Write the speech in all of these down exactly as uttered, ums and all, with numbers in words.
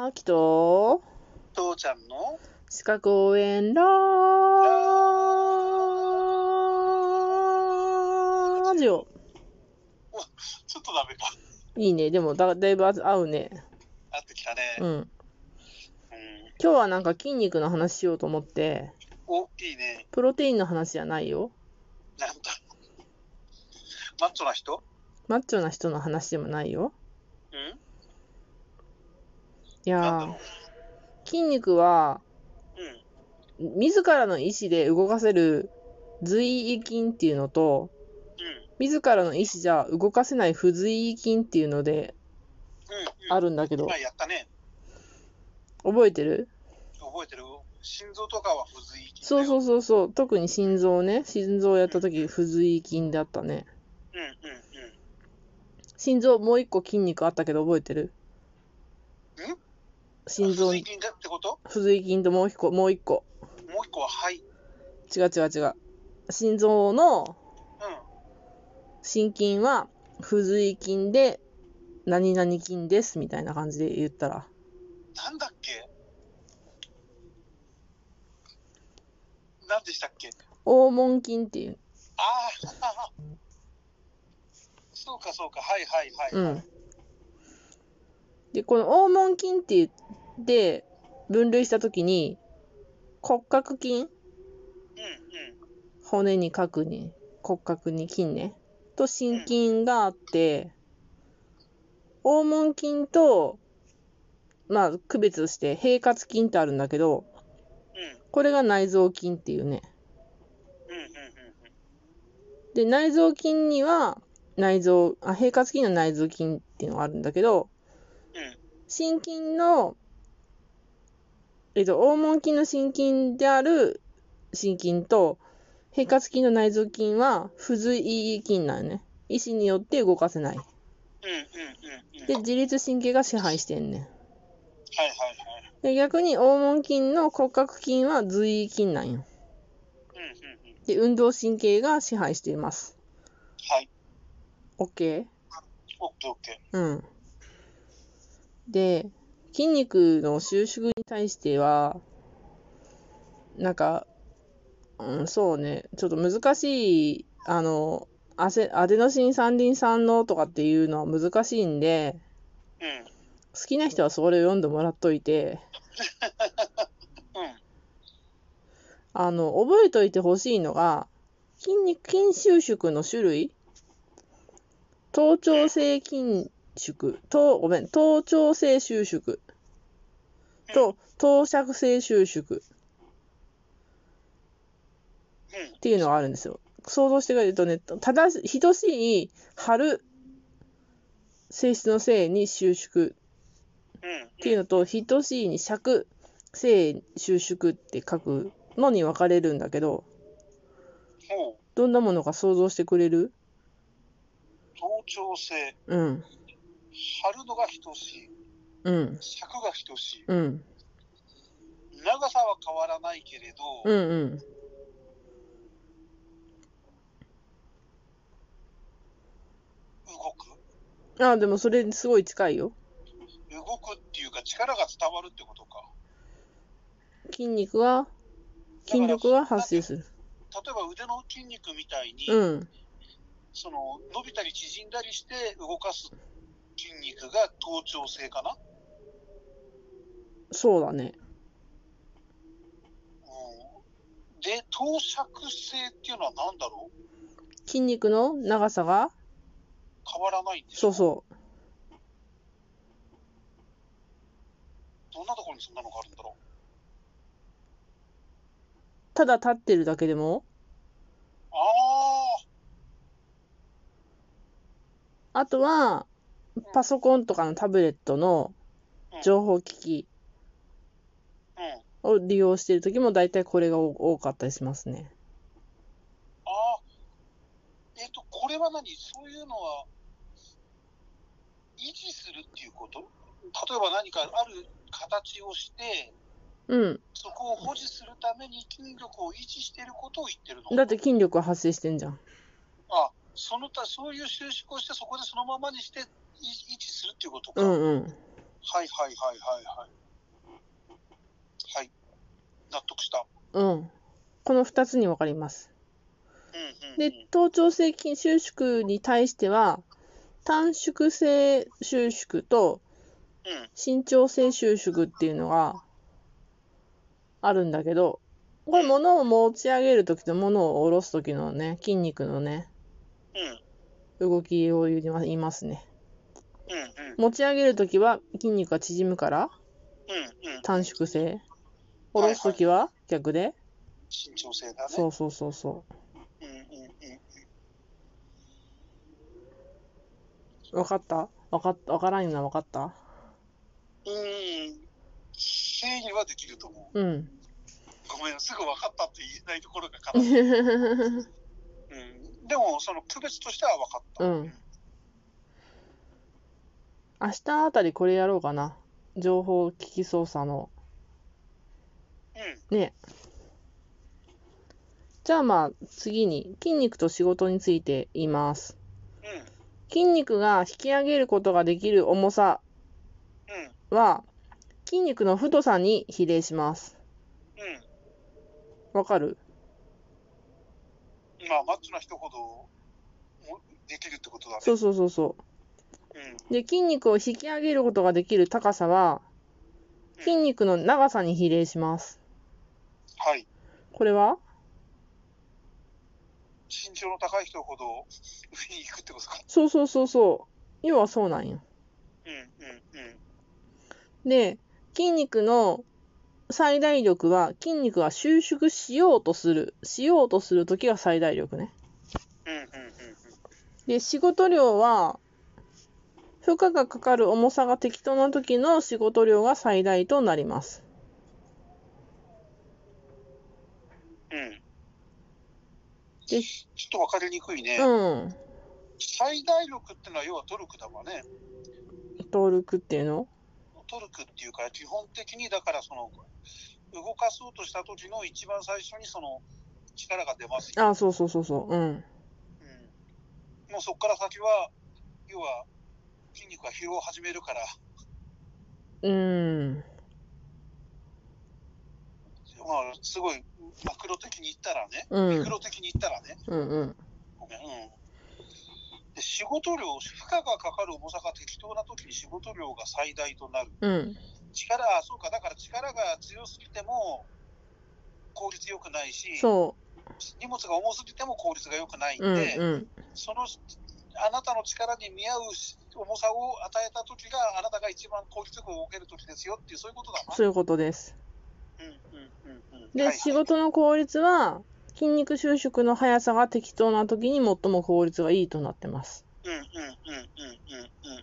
あきと父ちゃんのシカ公園ラジオ。ちょっとダメか。いいね。でも だ, だいぶ合うね。合ってきたね。うん、うん、今日はなんか筋肉の話しようと思って。お、いいね。プロテインの話じゃないよ。なんだ。マッチョな人マッチョな人の話でもないよ。うんいや筋肉は、うん、自らの意思で動かせる髄位筋っていうのと、うん、自らの意思じゃ動かせない不髄位筋っていうので、うんうん、あるんだけど、今やったね。覚えてる？覚えてる。心臓とかは不髄位筋。そうそうそうそう。特に心臓ね。心臓やった時、うん、不髄位筋だったね。うんうんうん。心臓もう一個筋肉あったけど覚えてる？ん？心臓に不随筋ともう一個もう一個もう一個は肺。違う違う違う。心臓の心筋は不随筋で何々筋ですみたいな感じで言ったらなんだっけ、なんでしたっけ。黄門筋っていう。ああそうかそうか、はいはいはい、はい、うん。でこの黄門筋って言って分類したときに骨格筋、うんうん、骨に核に骨格に筋ねと心筋があって、うん、黄門筋と、まあ、区別として平滑筋ってあるんだけど、うん、これが内臓筋っていうね、うんうんうんうん、で内臓筋には内臓あ平滑筋の内臓筋っていうのがあるんだけど、心筋の、えっと、黄門筋の心筋である心筋と平滑筋の内臓筋は不随意筋なのね。意思によって動かせない、うんうんうんうん、で自律神経が支配してんねん、はいはいはい、で逆に黄門筋の骨格筋は随意筋なんよ、うんうんうん、で運動神経が支配しています。はい OK?OK OK、うん。で、筋肉の収縮に対しては、なんか、うん、そうね、ちょっと難しい、あの、ア, セアデノシン三リン酸のとかっていうのは難しいんで、うん、好きな人はそれを読んでもらっといて、うん、あの、覚えといてほしいのが、筋肉、筋収縮の種類、頭頂性筋、縮とごめん頭頂性収縮と頭尺性収縮っていうのがあるんですよ。想像してくれるとね、正し等しい春性質の性に収縮っていうのと等しいに尺性収縮って書くのに分かれるんだけど、どんなものか想像してくれる？頭頂性、うん。張るのが等しい、うん、尺が等しい、うん、長さは変わらないけれど、うんうん、動く。ああ、でもそれすごい近いよ。動くっていうか力が伝わるってことか。筋肉は筋力は発生する。例えば腕の筋肉みたいに、うん、その伸びたり縮んだりして動かす筋肉が頭頂性かな。そうだね、うん、で頭尺性っていうのは何だろう。筋肉の長さが変わらないんです。そうそう。どんなところにそんなのがあるんだろう。ただ立ってるだけでも、ああ、あとはパソコンとかのタブレットの情報機器を利用しているときもだいたいこれが多かったりしますね。ああ、えっとこれは何？そういうのは維持するっていうこと？例えば何かある形をして、うん、そこを保持するために筋力を維持していることを言ってるの？だって筋力は発生してんじゃん。あ、その他そういう収縮をしてそこでそのままにして維持するっていうことか。うんうん。はいはいはいはいはいはい納得した。うんこのふたつに分かります。うんうんうん、で頭頂性筋収縮に対しては短縮性収縮と伸長性収縮っていうのがあるんだけど、これ物を持ち上げるときと物を下ろすときのね筋肉のね、うん、動きを言いますね。うんうん、持ち上げるときは筋肉が縮むから、うんうん、短縮性、下ろすときは逆で、はいはい、伸長性だね。そうそうそうそう。うんうんうん、分かった？分かった？分からんよな分かった？うん。整理はできると思う。うん。ごめん、すぐ分かったって言えないところが課題。うん。でもその区別としては分かった。うん。明日あたりこれやろうかな。情報機器操作の。うん。ね。じゃあまあ次に筋肉と仕事について言います。うん。筋肉が引き上げることができる重さは。うん筋肉の太さに比例します。うん。わかる？まあマッチョな人ほどできるってことだね。そうそうそうそう。うん。で筋肉を引き上げることができる高さは筋肉の長さに比例します。うん、はい。これは？身長の高い人ほど上に行くってことか。そうそうそうそう。要はそうなんや。うんうんうん。で筋肉の最大力は筋肉が収縮しようとするしようとするときが最大力ね。うんうんうんうん、で仕事量は負荷がかかる重さが適当なときの仕事量が最大となります。うんでちょっと分かりにくいね。うん最大力ってのは要はトルクだわね。トルクっていうのトルクっていうか基本的にだからその動かそうとした時の一番最初にその力が出ますよ。ああそうそうそうそううん、うん、もうそこから先は要は筋肉が疲労を始めるからうんまあすごいマクロ的に言ったらね、うん、ミクロ的に言ったらねうんうんごめんうん仕事量、負荷がかかる重さが適当なときに仕事量が最大となる、うん、力そうかだから力が強すぎても効率よくないしそう荷物が重すぎても効率がよくないんで、うんうん、そのあなたの力に見合う重さを与えたときがあなたが一番効率よく動けるときですよっていうそういうことだな。そういうことです、うんうんうんうん、で、はいはい、仕事の効率は筋肉収縮の速さが適当なときに最も効率がいいとなってます。うんうんうんうんうんう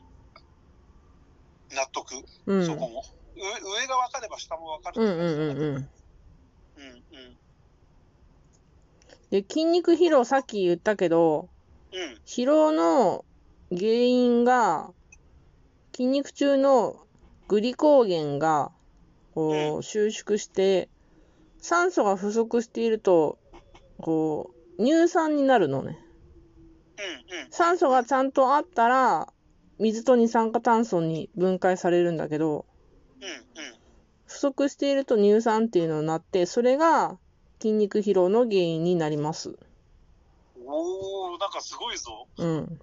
ん。納得。うん、そこも上。上が分かれば下も分かる。うんうんうんうん。うんうん。で筋肉疲労さっき言ったけど、うん、疲労の原因が筋肉中のグリコーゲンがこう収縮して、うん、酸素が不足していると。こう乳酸になるのね、うんうん、酸素がちゃんとあったら水と二酸化炭素に分解されるんだけど、うんうん、不足していると乳酸っていうのになってそれが筋肉疲労の原因になります。おーなんかすごいぞ。うん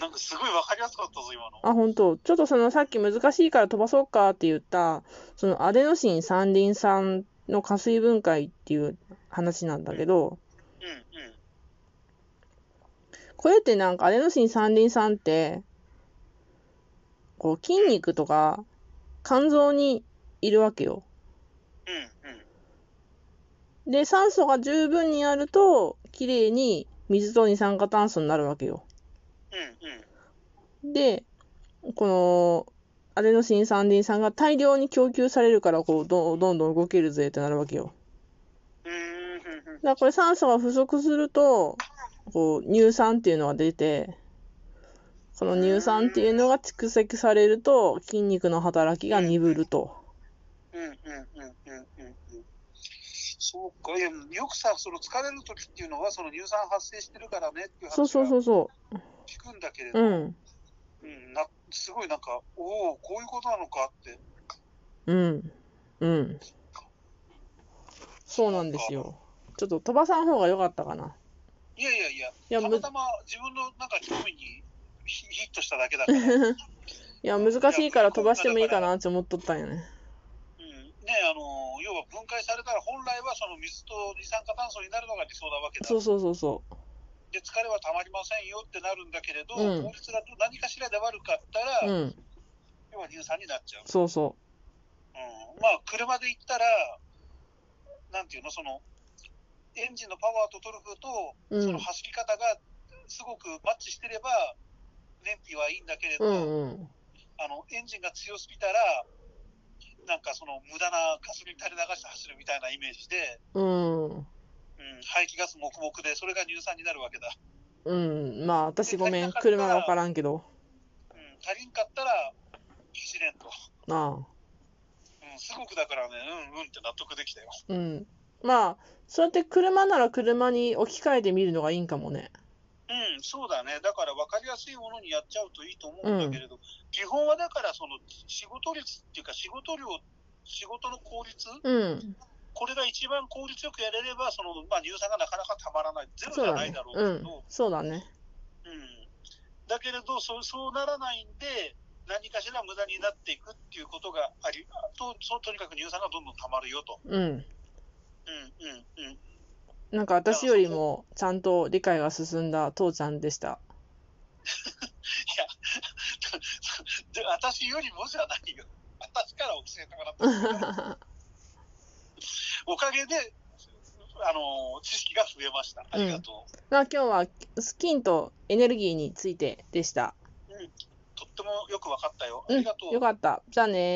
なんかすごい分かりやすかったぞ今の。あ本当ちょっとそのさっき難しいから飛ばそうかって言ったそのアデノシン三リン酸の加水分解っていう話なんだけど、うんうん、これってなんかアデノシン三リン酸ってこう筋肉とか肝臓にいるわけよ、うんうん、で酸素が十分にあるときれいに水と二酸化炭素になるわけよ、うんうん、でこのアデノシン三リン酸が大量に供給されるからこう ど, どんどん動けるぜってなるわけよ。だからこれ酸素が不足するとこう乳酸っていうのが出てその乳酸っていうのが蓄積されると筋肉の働きが鈍ると。うんうんうんうんうんうんそうか。いやよくさその疲れる時っていうのはその乳酸発生してるからねっていう話を聞くんだけれど、うん、うん、なすごいなんか、おお、こういうことなのかって。うん、うん。そうなんですよ。ちょっと飛ばさん方が良かったかな。いやいやいや、いやたまたま自分のなんか興味にヒットしただけだから。いや、難しいから飛ばしてもいいかなって思っとったんよね。ね、あの要は分解されたら本来はその水と二酸化炭素になるのが理想なわけだ。そうそうそうそう。で疲れはたまりませんよってなるんだけれど、うん、効率が何かしらで悪かったら、うん、要は乳酸になっちゃう。そうそう。うん、まあ車で行ったらなんていうのそのエンジンのパワーとトルクとその走り方がすごくマッチしてれば燃費はいいんだけれど、うんうん、あのエンジンが強すぎたら。なんかその無駄なガソリン垂れ流して走るみたいなイメージで、うんうん、排気ガスもくもくでそれが乳酸になるわけだ。うん、まあ私ごめん車が分からんけど、うん、足りんかったら走れんと。ああ、うん、すごくだからね、うんうんって納得できたよ。うん、まあそうやって車なら車に置き換えてみるのがいいんかもね。うん、そうだね。だから分かりやすいものにやっちゃうといいと思うんだけれど、うん、基本はだからその仕事率っていうか仕事量、仕事の効率、うん、これが一番効率よくやれればその、まあ、乳酸がなかなかたまらない、ゼロじゃないだろうけど、そうだね。うん、そうだね。うん、だけれどそう、そうならないんで、何かしら無駄になっていくっていうことがあり、と、そのとにかく乳酸がどんどんたまるよと。うん。うんうんうん。なんか私よりもちゃんと理解が進んだ父ちゃんでした。いや、私よりもじゃないよ。私から教えてもらった。おかげであの知識が増えました。ありがとう。うん、まあ今日はスキンとエネルギーについてでした。うん、とってもよくわかったよ。ありがとう。うん、よかった。じゃあね。